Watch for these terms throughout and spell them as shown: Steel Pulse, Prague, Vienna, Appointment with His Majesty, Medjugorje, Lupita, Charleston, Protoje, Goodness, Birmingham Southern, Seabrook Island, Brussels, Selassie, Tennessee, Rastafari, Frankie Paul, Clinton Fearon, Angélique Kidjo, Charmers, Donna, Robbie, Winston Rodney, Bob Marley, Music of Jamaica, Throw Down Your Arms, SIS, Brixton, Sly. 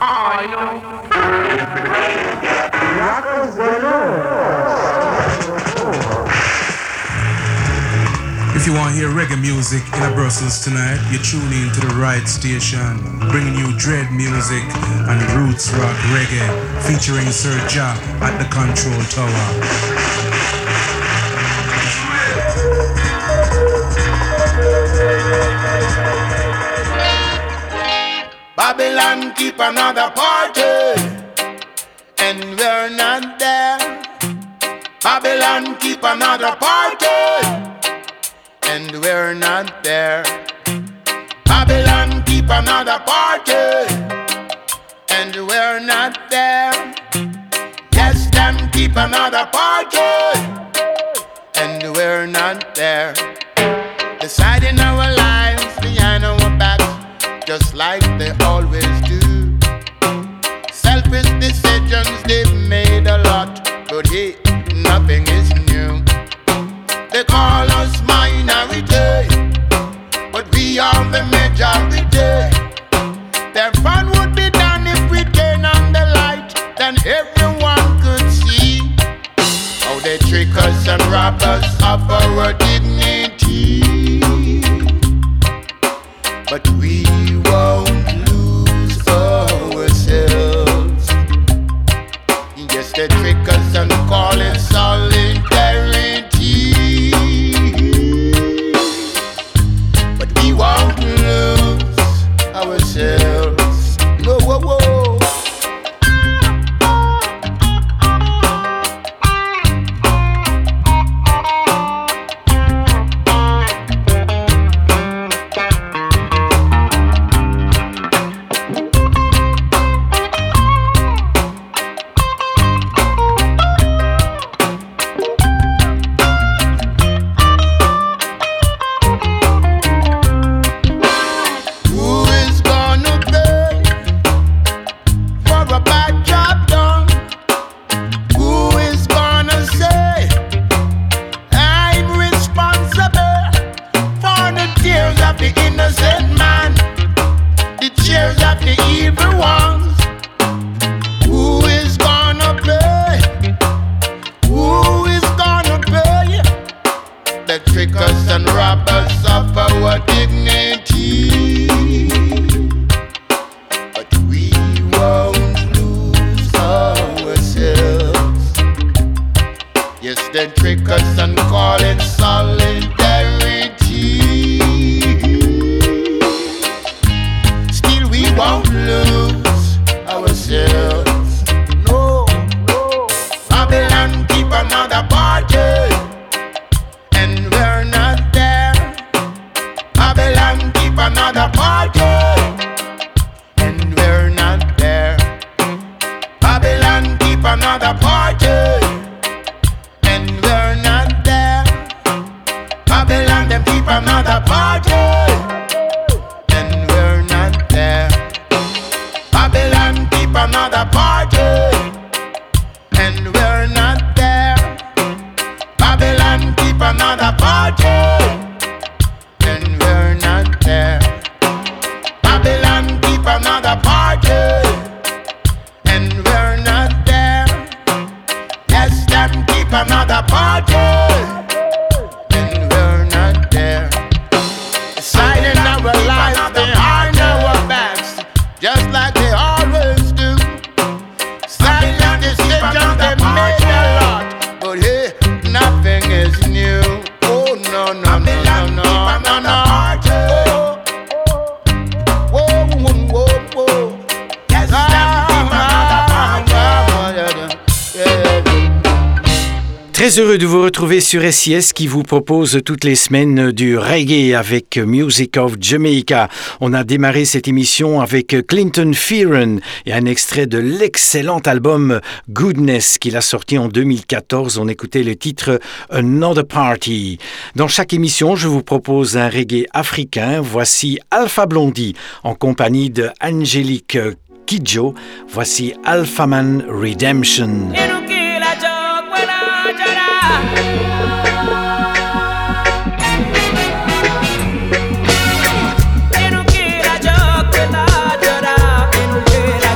I know. If you want to hear reggae music in a Brussels tonight, you're tuning into the right station, bringing you dread music and roots rock reggae, featuring Sir Jack at the Control Tower. Babylon keep another party, and we're not there. Babylon keep another party, and we're not there. Babylon keep another party, and we're not there. Yes, them keep another party, and we're not there. Deciding our lives behind our back, just like they always do. Selfish decisions they've made a lot, but hey, nothing is new. They call us minority, but we are the majority. Their fun would be done if we turn on the light, then everyone could see how they trick us and rob us of our dignity. But we won't lose ourselves. Yes, they trick us and call it solidarity, but we won't lose ourselves. Whoa, whoa, whoa. Très heureux de vous retrouver sur SIS qui vous propose toutes les semaines du reggae avec Music of Jamaica. On a démarré cette émission avec Clinton Fearon et un extrait de l'excellent album Goodness qu'il a sorti en 2014. On écoutait le titre Another Party. Dans chaque émission, je vous propose un reggae africain. Voici Alpha Blondy en compagnie de Angélique Kidjo. Voici Alpha Man Redemption. Quiero que la yo pueda llorar, que no quiera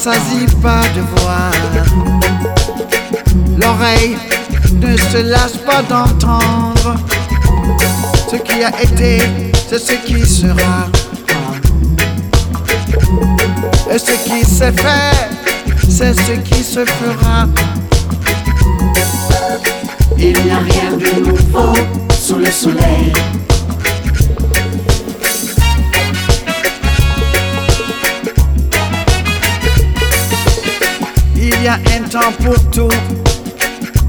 s'assit pas de voir. L'oreille ne se lasse pas d'entendre. Ce qui a été, c'est ce qui sera. Et ce qui s'est fait, c'est ce qui se fera. Il n'y a rien de nouveau sous le soleil. Il y a un temps pour tout,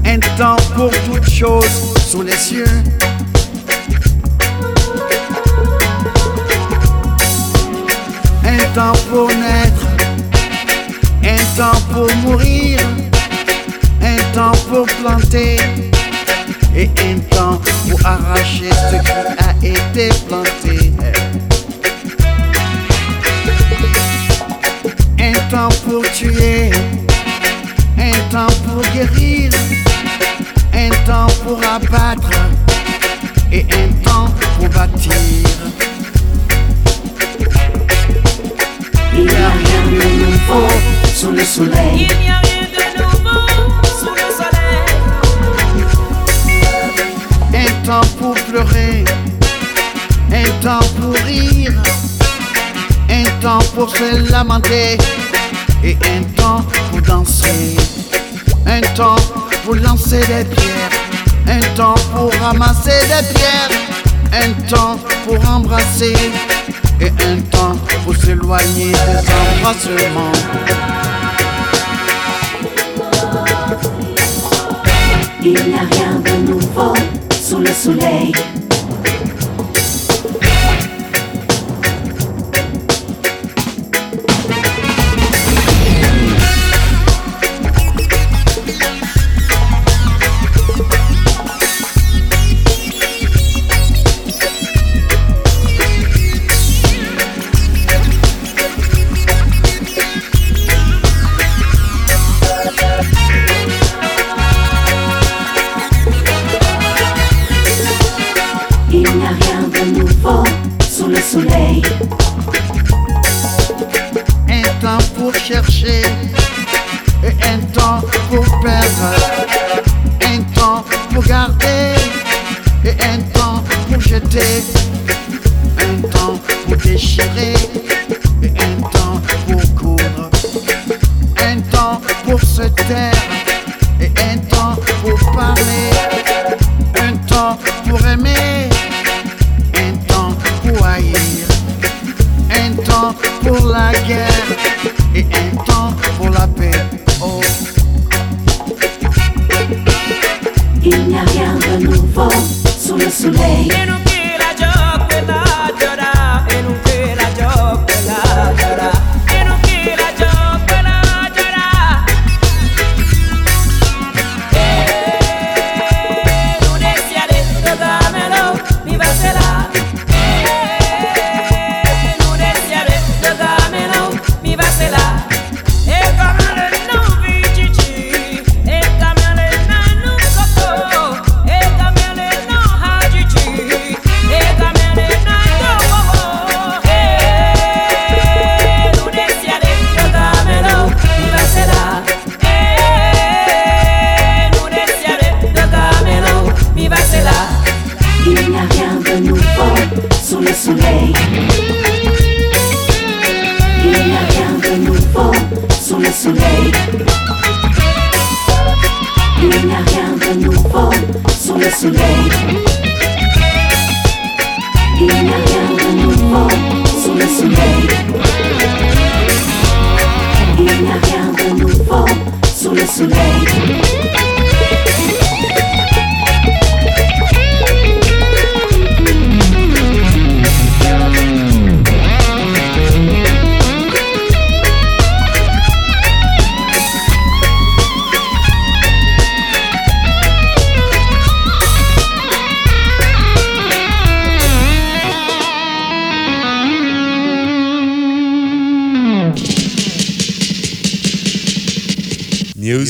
un temps pour toute chose sous les cieux. Un temps pour naître, un temps pour mourir, un temps pour planter et un temps pour arracher ce qui a été planté. Un temps pour tuer, un temps pour guérir, un temps pour abattre et un temps pour bâtir. Il n'y a rien de nouveau sous le soleil. Il n'y a rien de nouveau sous le soleil. Un temps pour pleurer, un temps pour rire, un temps pour se lamenter et un temps pour danser. Un temps pour lancer des pierres, un temps pour ramasser des pierres, un temps pour embrasser et un temps pour s'éloigner des embrassements. Il n'y a rien de nouveau sous le soleil.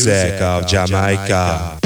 Music of Jamaica.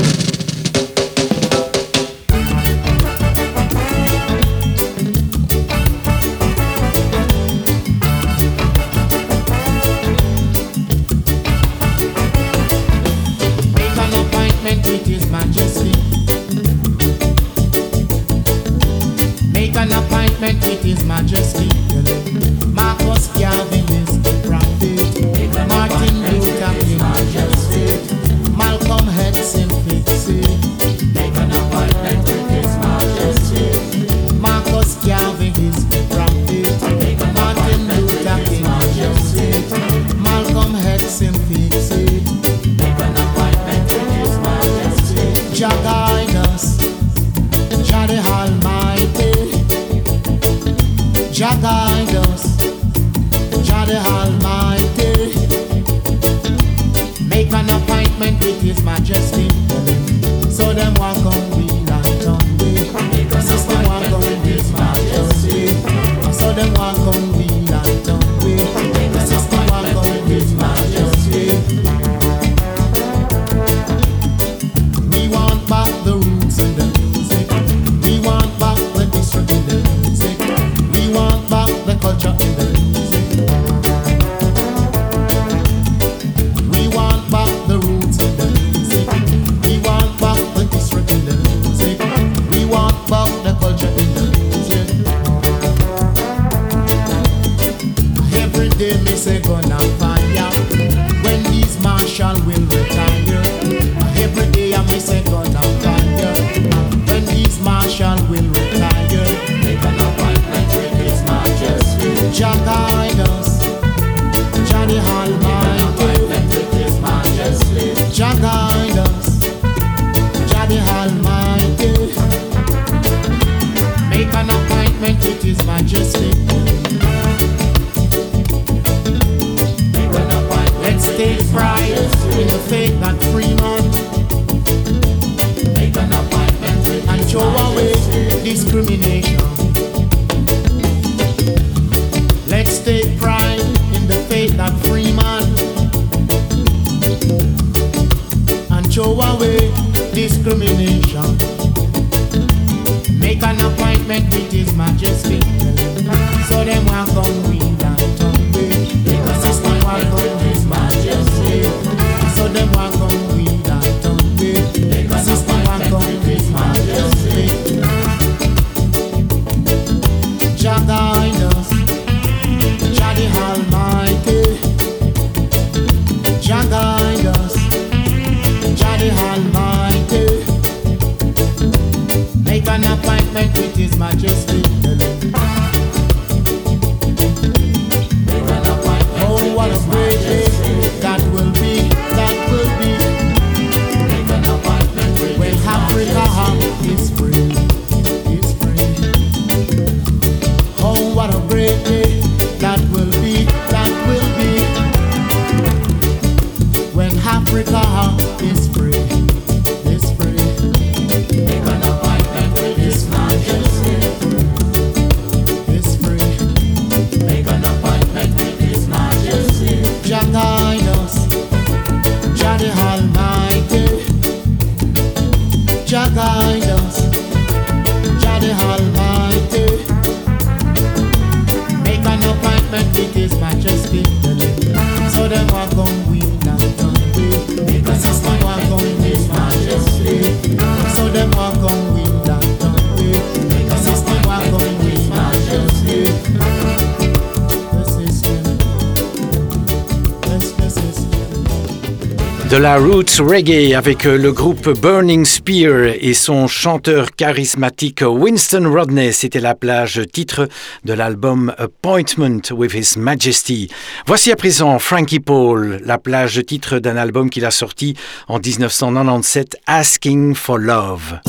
De la Roots Reggae avec le groupe Burning Spear et son chanteur charismatique Winston Rodney. C'était la plage titre de l'album Appointment with His Majesty. Voici à présent Frankie Paul, la plage titre d'un album qu'il a sorti en 1997, Asking for Love.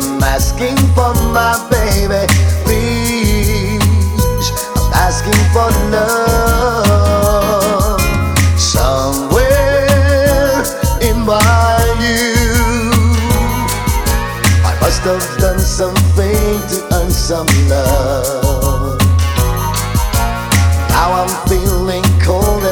I'm asking for my baby, please. I'm asking for love. Somewhere in my youth, I must have done something to earn some love. Now I'm feeling cold.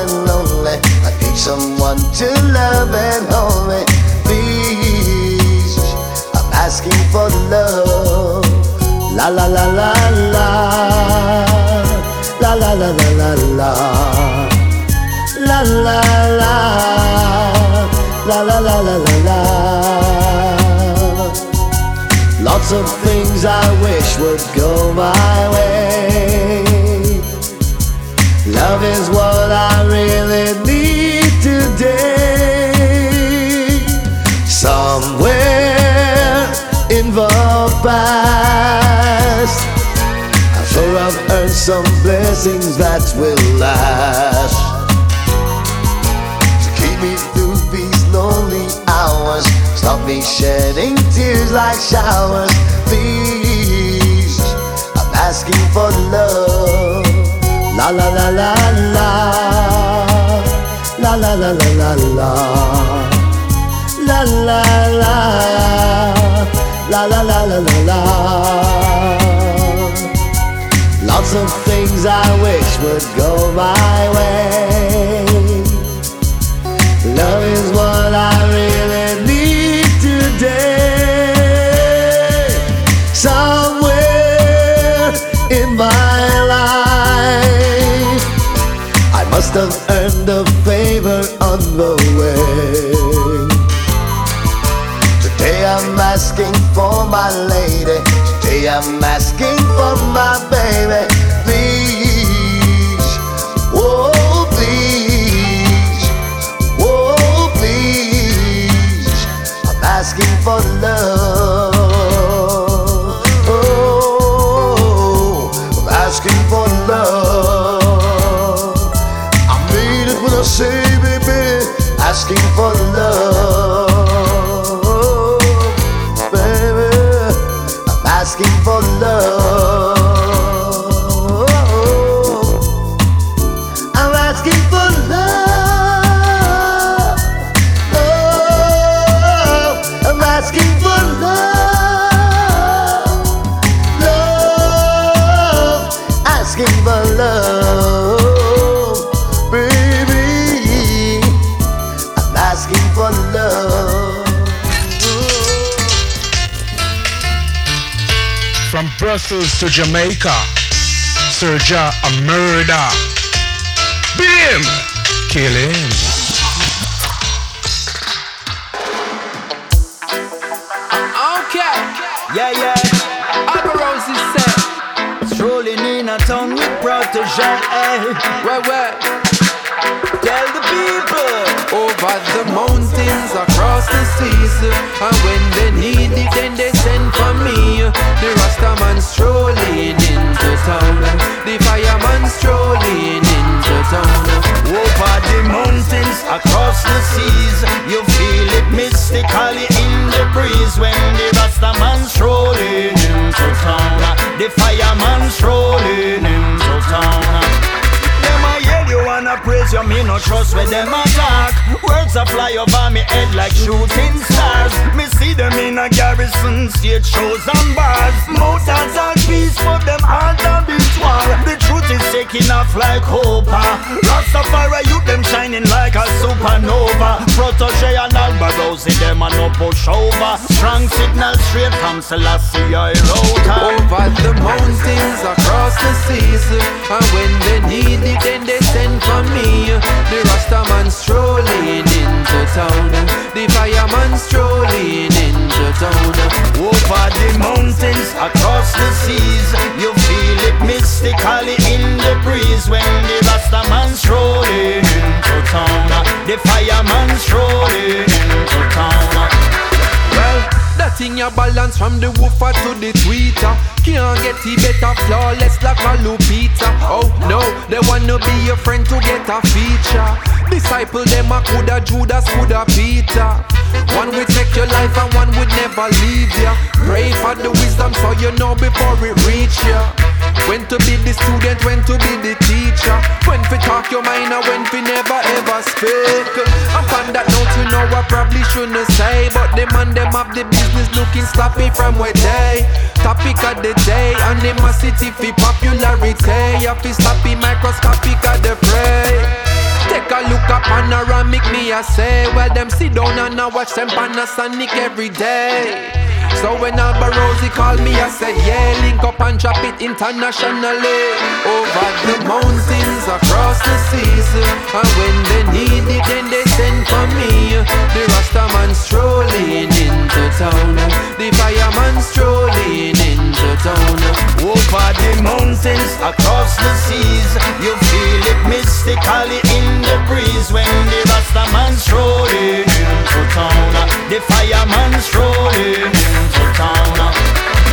la la la la la la la la la la la la la la la la la. Lots of things I wish would go my way. Love is what I really need today. Somewhere in the past, I'm sure I've earned some blessings that will last, to keep me through these lonely hours, stop me shedding tears like showers. Please, I'm asking for love. La la la la la la la la la la la la la la la la la la. Lots of things I wish would go my way. Love is what I really need today. Somewhere in my life must have earned a favor on the way. Today I'm asking for my lady. Today I'm asking for my baby. Please, oh please, oh please, I'm asking for love. Oh, I'm asking for love. Say baby, asking for love. Baby, I'm asking for love. I'm asking for love. Oh, I'm asking for love. Love, asking for love. From Brussels to Jamaica, Sir Jack a murderer. Beat him, kill him. Okay, yeah, yeah. Alborosie said, strolling in a town with Protoje. Where? Tell the people. Over the mountains, across the seas, and when they need it, then they send for me. The Rastaman strolling into town, the fireman strolling into town. Over the mountains, across the seas, you feel it mystically in the breeze when the Rastaman strolling into town, the fireman strolling into town. You wanna praise you, me no trust with them attack. Words a fly over me head like shooting stars. Me see them in a garrison, stage shows and bars. Mountains are peace, but them hearts are built war. The truth is taking off like hopa. Rastafari youth, them shining like a supernova. Protoje and Alborosie, them a no push over. Strong signal straight from Selassie I wrote. Over the mountains, across the seas, and when they need it, then they send for me. The Rastaman strolling into town, the fireman strolling into town. Over the mountains, across the seas, you feel it mystically in the breeze when the Rastaman strolling into town, the fireman strolling into town. Well, that in your balance from the woofer to the tweeter. Can't get it better, flawless like a Lupita. Oh no, they wanna be your friend to get a feature. Disciple them a coulda Judas, coulda Peter. One will take your life and one would never leave ya. Pray for the wisdom so you know before it reach ya. When to be the student, when to be the teacher. When to talk your mind and when to never ever speak. I found that note you know I probably shouldn't say, but them and them have the business. Looking sloppy from where they topic of the day, animosity for popularity. Of his sloppy microscopic of the prey. Take a look at panoramic, me I say. Well, them sit down and I watch them Panasonic every day. So when Alborosie called me, I said, yeah, link up and drop it internationally. Over the mountains, across the seas, and when they need it, then they send for me. The Rastaman strolling into town, the fireman strolling into town. Over the mountains, across the seas, you feel it mystically in the breeze when the Rastaman strolling into town, the fireman strolling into town.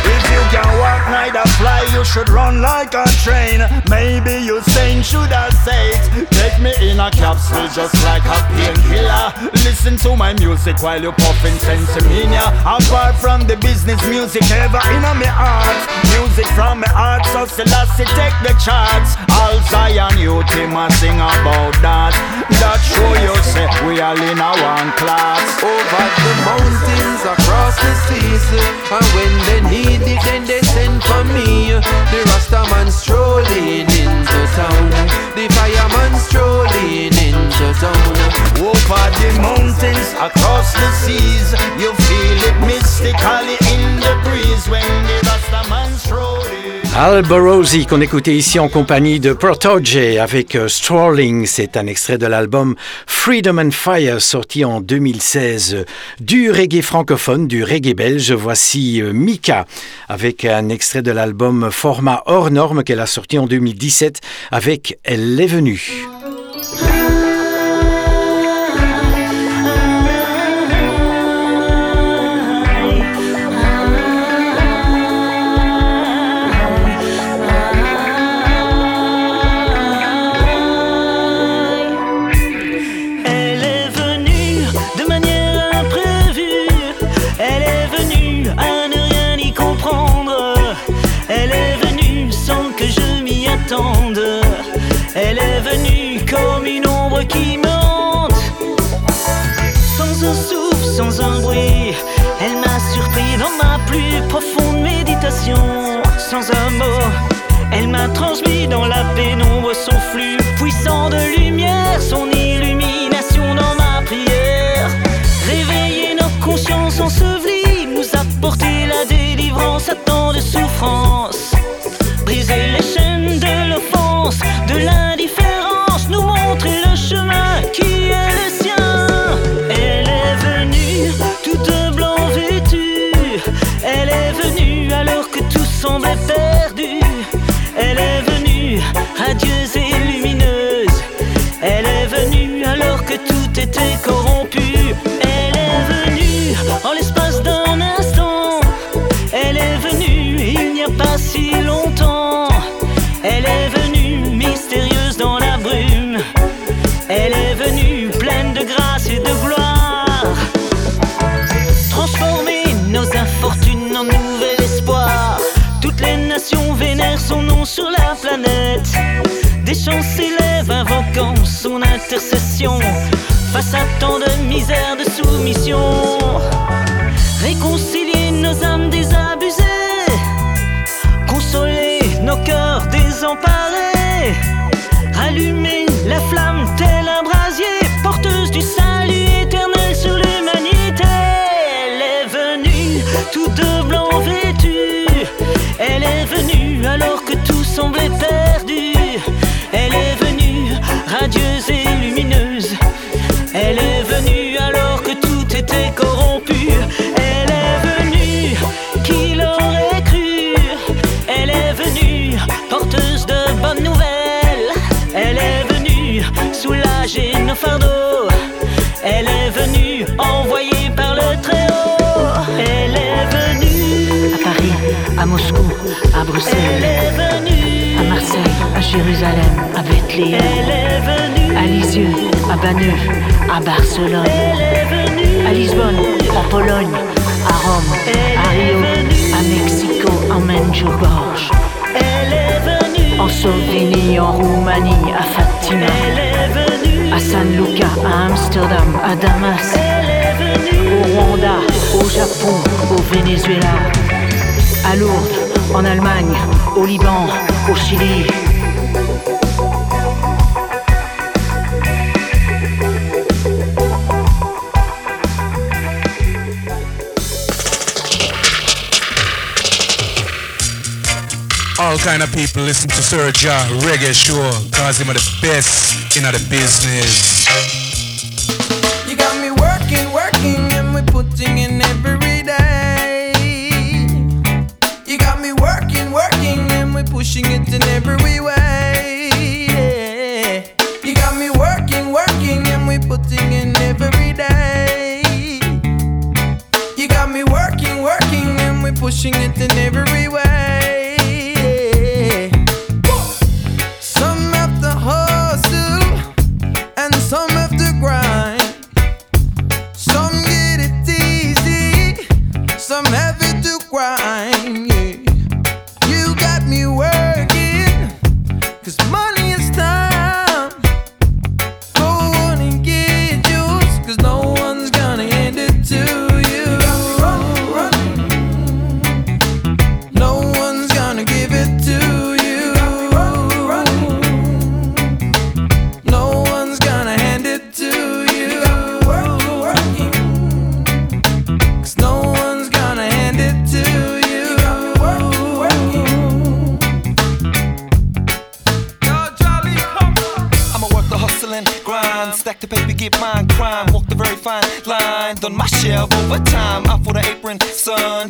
If you can walk, neither fly, you should run like a train. Maybe you sing, should I say it? Take me in a capsule just like a painkiller. Listen to my music while you puffin' sensiminia. Apart from the business, music ever in me heart. Music from me heart, so Selassie take the charts. All Zion youth, him a sing about that. That show you say we all in a one class. Over the mountains, across the seas, and when they need it, then they send for me. The Rastaman strolling into town, the fireman strolling into town. Over the mountains, across the seas, you feel it mystically in the breeze when the Rastaman strolling. Alborosie qu'on écoutait ici en compagnie de Protoje avec Strolling, c'est un extrait de l'album Freedom and Fire sorti en 2016. Du reggae francophone, du reggae belge, voici Mika avec un extrait de l'album Format hors norme qu'elle a sorti en 2017 avec Elle est venue. Elle est venue comme une ombre qui monte, sans un souffle, sans un bruit. Elle m'a surpris dans ma plus profonde méditation. Sans un mot, elle m'a transmis dans la pénombre son flux puissant de lumière, son illumination dans ma prière. Réveiller nos consciences ensevelies, nous apporter la délivrance à tant de souffrances. Briser les chaînes de l'offense, de l'indifférence, nous montrer le chemin qui est le sien. Elle est venue, toute blanc vêtue. Elle est venue alors que tout semblait perdu. Elle est venue, radieuse et lumineuse. Elle est venue alors que tout était corrompu. Elle est venue, en l'espace d'un instant. Elle est venue, il n'y a pas si longtemps. Elle est venue mystérieuse dans la brume. Elle est venue pleine de grâce et de gloire. Transformer nos infortunes en nouvel espoir. Toutes les nations vénèrent son nom sur la planète. Des chants s'élèvent invoquant son intercession face à tant de misère, de soumission. Réconcilier nos âmes désabusées, consoler nos cœurs désemparés, allumer la flamme tel un brasier, porteuse du salut éternel sur l'humanité. Elle est venue, toute blanc vêtue. Elle est venue alors que tout semblait perdu. Elle est venue, radieuse et lumineuse. Elle est venue alors que tout était corrompu. Elle est venue, qui l'aurait cru? Elle est venue, porteuse de bonnes nouvelles. Elle est venue, soulager nos fardeaux. Elle est venue, envoyée par le Très-Haut. Elle est venue, à Paris, à Moscou, à Bruxelles. Elle est venue, à Marseille, à Jérusalem, à Bethléem. Elle est venue, à Lisieux, à Bagneux, à Barcelone. Elle est venue, à Lisbonne, en Pologne, à Rome, à Rio, à Mexico, en Medjugorje. Elle est venue, en Slovénie, en Roumanie, à Fatima. Elle est venue, à San Luca, à Amsterdam, à Damas. Elle est venue, au Rwanda, au Japon, au Venezuela. À Lourdes, en Allemagne, au Liban, au Chili. kind of people listen to Sir Jack reggae show, cause him are the best in the business. You got me working, working, and we're putting in every day. You got me working, working, and we're pushing it in every way. Yeah. You got me working, working, and we're putting in every day. You got me working, working, and we're pushing it in every way.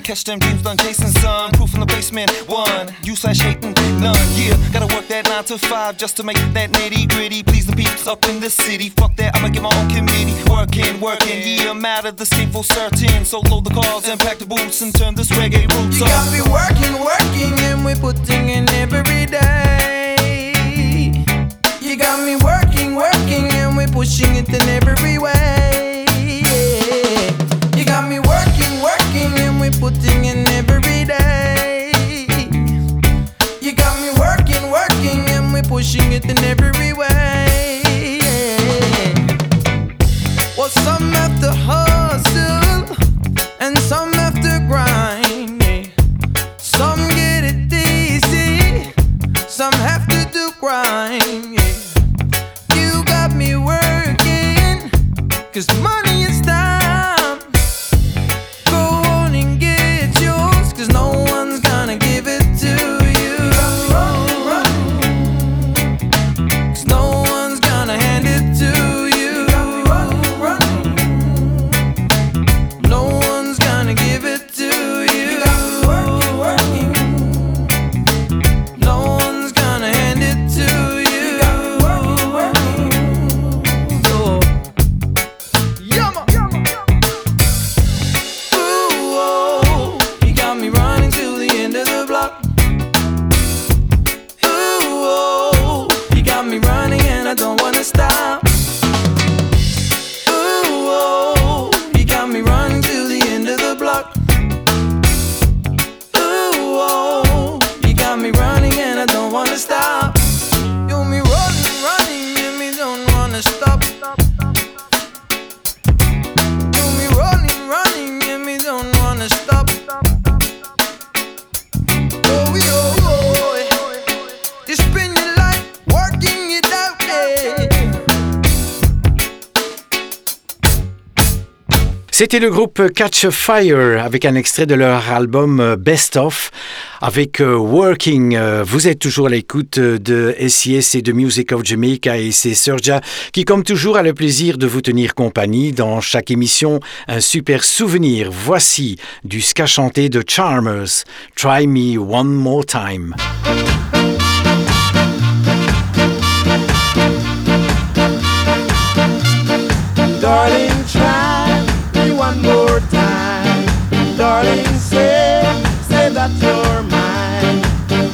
Catch them dreams done chasing sun. Proof in the basement, one. You slash hating, none. Yeah, gotta work that 9 to 5 just to make that nitty gritty. Please the peeps up in the city. Fuck that, I'ma get my own committee. Working, working, yeah, I'm out of the scene for certain. So load the cars and pack the boots and turn this reggae roots up. You got me working, working, and we're putting in every day. You got me working, working, and we're pushing it in every way. Yeah. You got me working, working, and we're putting in every day. You got me working, working, and we're pushing it in every way. Well, some have to hustle and some have to grind. Some get it easy, some have to do grind. You got me working, cause money is time. C'était le groupe Catch a Fire avec un extrait de leur album Best Of avec Working. Vous êtes toujours à l'écoute de SIS et de Music of Jamaica et c'est Sir Jack qui, comme toujours, a le plaisir de vous tenir compagnie. Dans chaque émission, un super souvenir. Voici du ska chanté de Charmers, Try Me One More Time. Darling, one more time, darling, say that you're mine,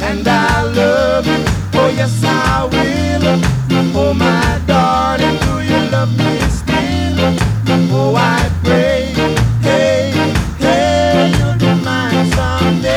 and I love you, oh yes I will, oh my darling, do you love me still, oh I pray, hey, hey, you'll be mine someday.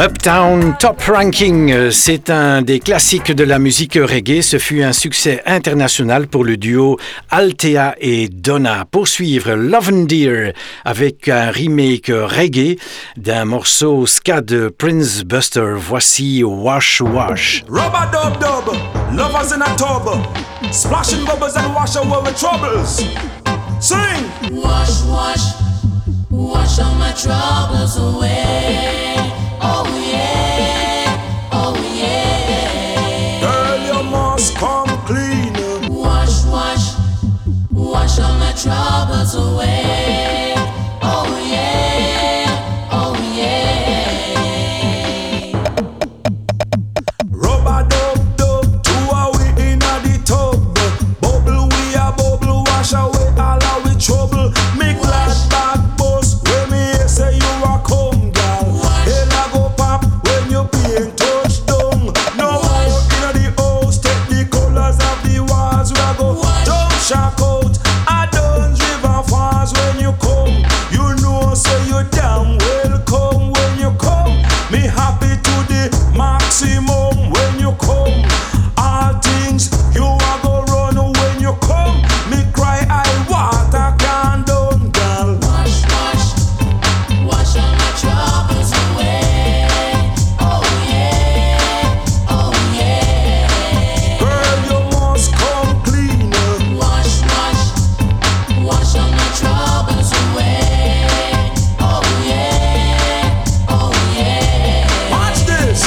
Uptown Top Ranking, c'est un des classiques de la musique reggae. Ce fut un succès international pour le duo Altea et Donna. Poursuivre Love and Dear avec un remake reggae d'un morceau ska de Prince Buster. Voici Wash Wash. Rubber dub dub, lovers in a tub, splashing bubbles and wash away my troubles. Sing! Wash wash, wash all my troubles away. Oh yeah, oh yeah. Girl, you must come clean. Wash, wash, wash all my troubles away. Oh yeah, oh yeah. Rubber dub dub, two away in the tub. Bubble we a bubble, wash away all our trouble. Make glass back boss, when me say you are come. Shock out, I don't live on fast when you come. You know, so you damn welcome when you come. Me happy to the maximum when you come. All things you are go run when you come. Me cry, I water can down, girl. Wash, wash, wash all my troubles away. Oh yeah, oh yeah. Girl, you must come clean. Wash all my troubles away. Oh yeah, oh yeah. Watch this.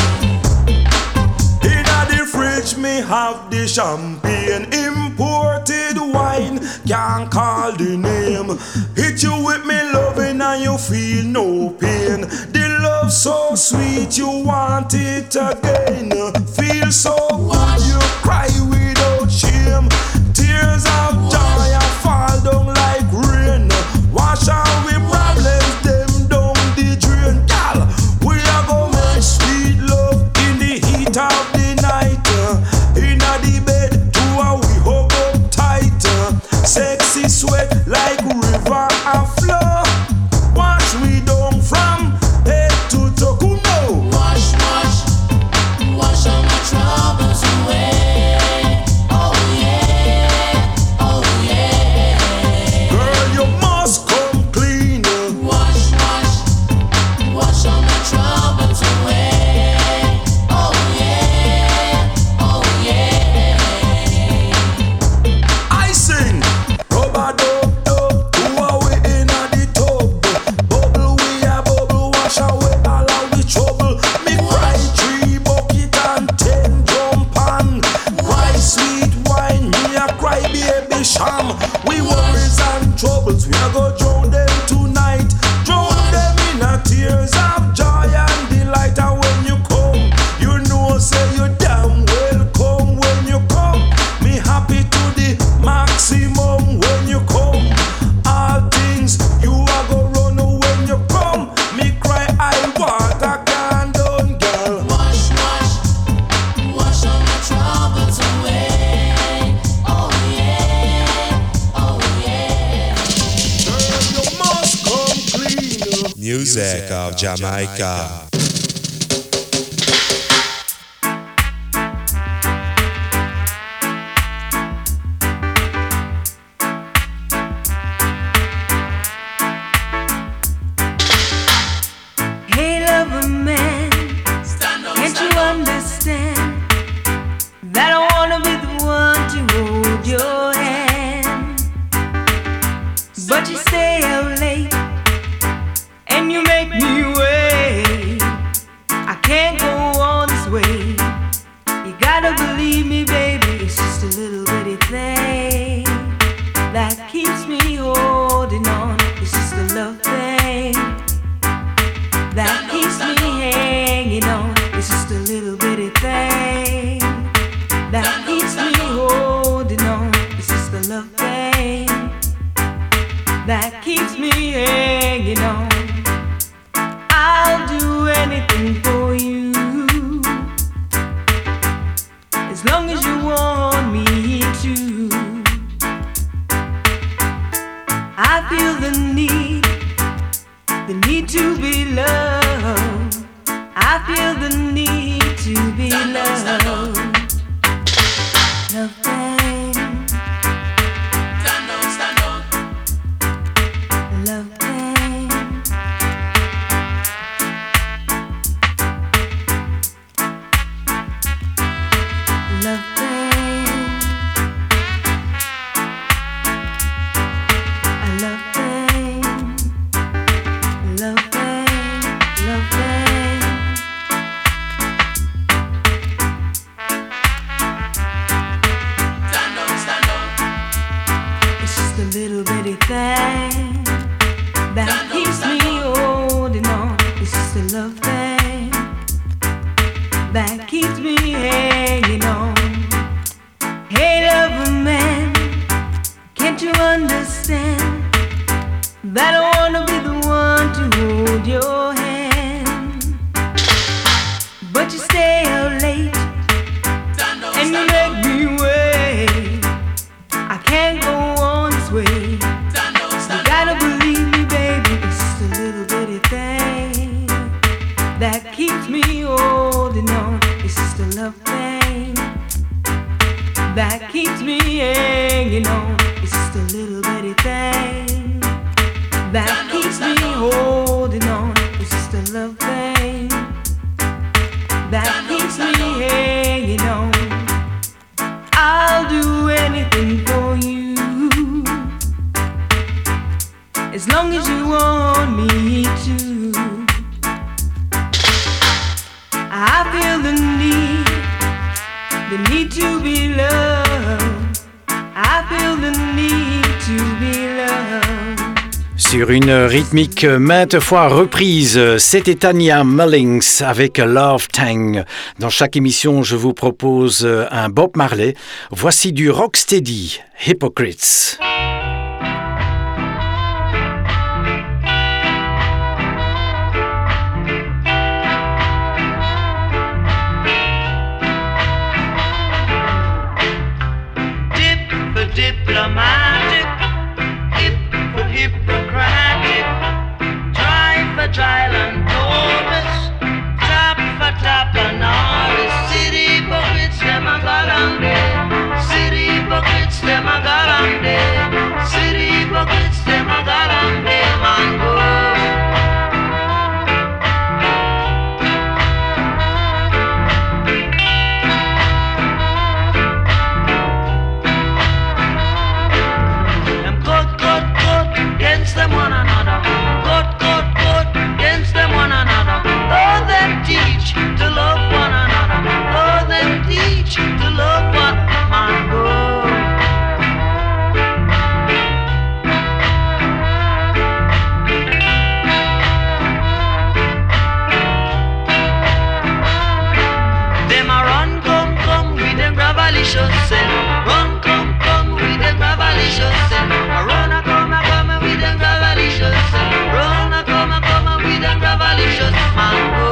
In the fridge me have the champagne, imported wine, can't call the name. Hit you with me loving and you feel no pain. The love so sweet, you want it again. Feel so bad, you cry without shame. Tears of joy fall down like rain. Wash away problems, them down the drain. Girl, we are gonna make sweet love in the heat of the night. In the bed, two and we hug up tight. Sexy sweat like river and flow. Wash we down from head to toe. No. Wash, wash, wash all my troubles away. Oh yeah, oh yeah. Girl, you must come clean. Wash, wash, wash all my troubles away. Oh yeah, oh yeah. I sing Robert Dub, who are we in the tub? Bubble we a bubble, wash away all of the trouble. Me cry 3 bucket and 10 drum pan. Cry sweet wine, me a cry baby sham. We worries and troubles, we a go drown them tonight. Drown them in a tears of joy and delight. And when you come, you know say you damn welcome. When you come, me happy to the maximum. When you come, all things you a go run. When you come, me cry I water can down, girl. Wash, wash, wash all my troubles away. Oh yeah, oh yeah. Girl, you must come clean. Music of Jamaica. Hey, lover man, can't you understand that I wanna be the one to hold your hand? But you stay out late and you make me wait. I can't go on this way. You gotta believe me, baby. It's just a little bitty thing that keeps me holding on. It's just a love thing that keeps me hanging on. It's just a little bitty thing that keeps me holding on. It's just a love thing that keeps me hanging on. I'll do anything for you as long as you want me to. I feel the need to be loved. I feel the need to be loved. Love thing. Love thing. Love thing. Love thing. Love thing, love thing. It's just a little bitty thing that keeps me holding on. It's just a love thing that keeps me hanging on. Hey, lover man, can't you understand that I wanna be the one to hold your hand? But you stay out late and you make me wait. I can't go on this way. You gotta believe me, baby. It's just a little bitty thing that keeps me holding on. It's just a love thing that keeps me hanging on. It's just a little bitty thing that keeps me holding on. It's just a love thing that keeps me hanging on. I'll do anything for you as long as you want me to. I feel the need to be loved. I feel the need to be loved. Sur une rythmique maintes fois reprise, c'était Tania Mullings avec Love Tang. Dans chaque émission, je vous propose un Bob Marley. Voici du rocksteady, Hypocrites. Diplomatic, hypocritic, try for trial and notice, top for top and honest, city buckets, them I got on there, city buckets, them I got on there, city buckets, them I got on there, man go. Them one another, good, against them one another. Oh, them teach to love one another. Oh, them teach to love one another. Them a run, come with them revelation sin. Run, come with them revelation sin. A run a come with them revelation sin. Run a come with them revelation man go.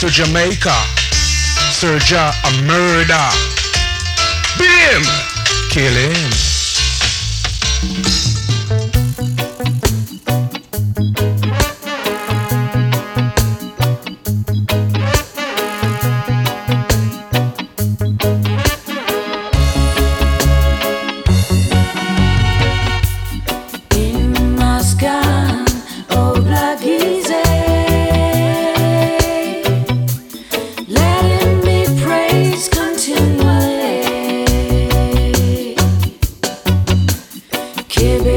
To Jamaica, Sir Jack a murder. Beat him, kill him. Give it.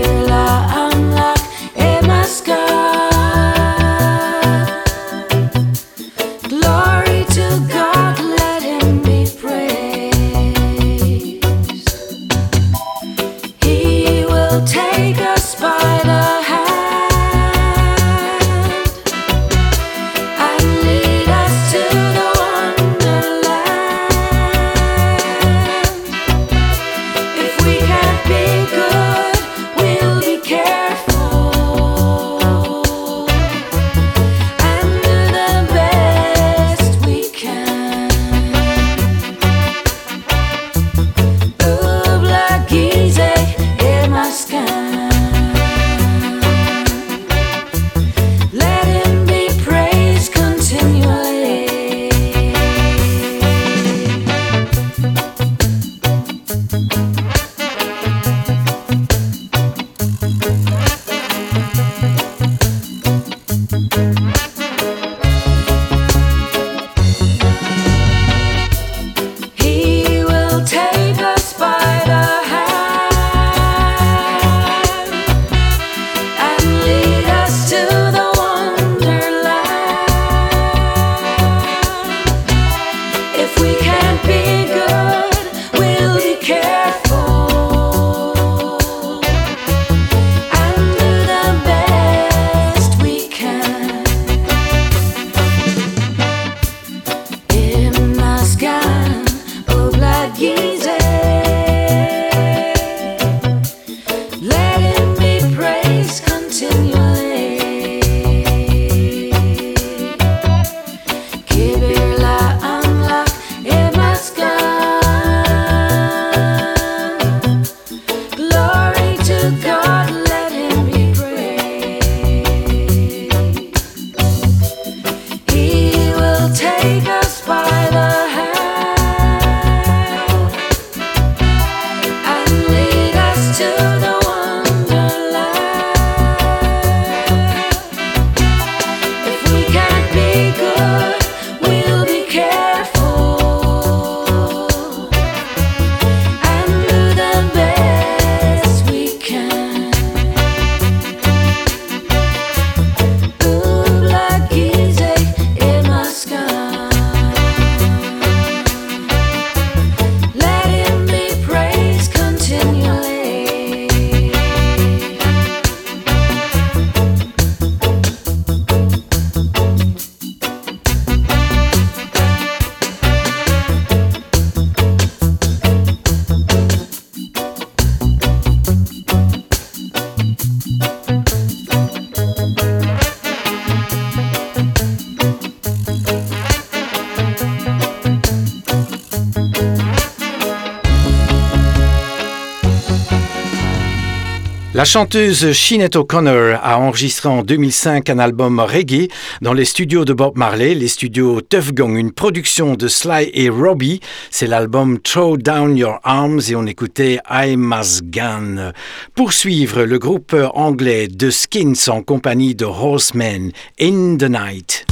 La chanteuse Sinéad O'Connor a enregistré en 2005 un album reggae dans les studios de Bob Marley, les studios Tuff Gong, une production de Sly et Robbie. C'est l'album Throw Down Your Arms et on écoutait I Must Gun. Pour suivre, le groupe anglais The Skins en compagnie de Horsemen in the Night.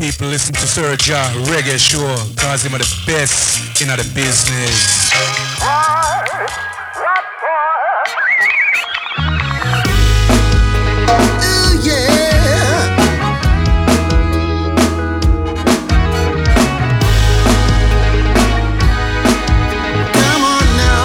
People listen to Sir Jack reggae show cause him are the best in the business. Come on now.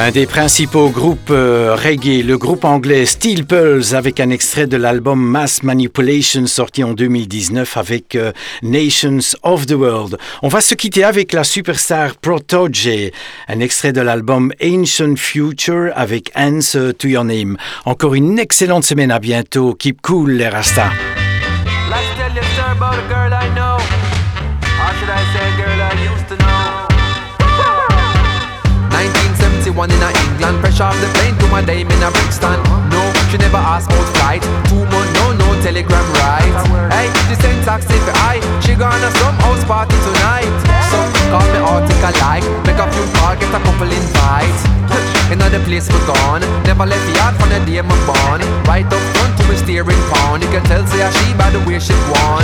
Un des principaux groupes reggae, le groupe anglais Steel Pulse, avec un extrait de l'album Mass Manipulation sorti en 2019 avec Nations of the World. On va se quitter avec la superstar Protoje, un extrait de l'album Ancient Future avec Answer to Your Name. Encore une excellente semaine, à bientôt. Keep cool les Rastas. One in a England, fresh off the plane to my dame in a Brixton. No, she never asked out flight. 2 months, no telegram right. Hey, this ain't taxi for I. She gonna some house party tonight. So call me article like, make a few calls, get a couple invites. Another place we gone, never left the yard from the day I'm born. Right up front to a steering pound, you can tell say she by the way she won.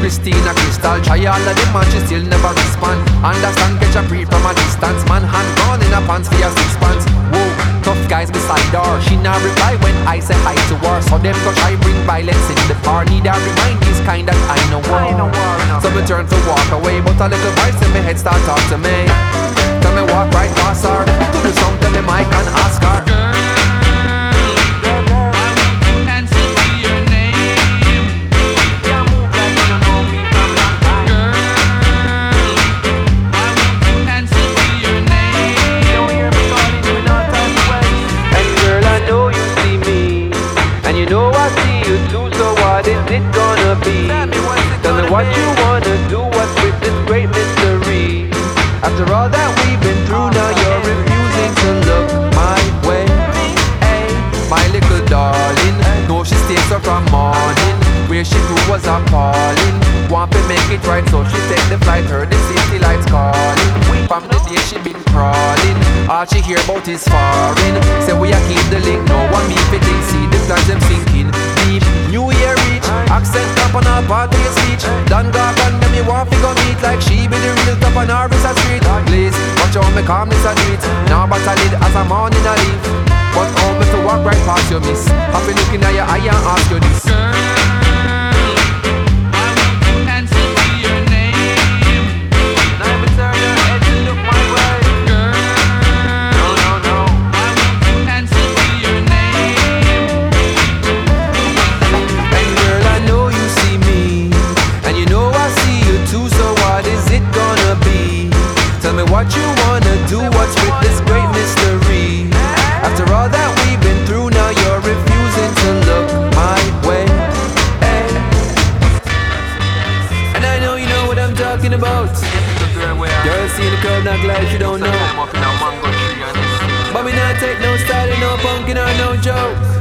Christina Crystal, try all of them and she still never respond. Understand, catch a breed from a distance. Man hand gone in her pants for your 6 months. Whoa, tough guys beside her. She not reply when I say hi to her. So them go try bring violence in the bar. Need a remind this kind that I know war. So me turn to walk away, but a little voice in my head start talk to me. Tell me walk right past her, to the song, tell me Mike and Oscar. What you wanna do, what's with this great mystery? After all that we've been through, now you're refusing to look my way. Hey, my little darling, no she stays up from morning. Where she grew was appalling. Want to make it right, so she take the flight, heard the city lights calling. From the day she been crawling, all she hear about is foreign. Say we are keep the link, no one me fitting, see the plans them sinking deep. New Year reach, accent up on her party speech. Done got done, make me want to go meet like she be the real top on her wrist street. Please, watch out me calmness and tweet. Now but I lead as I'm on in a leaf. But how me to walk right past your miss? I've been looking at your eye and ask you this. What you wanna do, what's with this great mystery? After all that we've been through, now you're refusing to look my way. Hey. And I know you know what I'm talking about. Girl, see the curb, not glad you don't know. But me not take no style, no punkin' or no joke.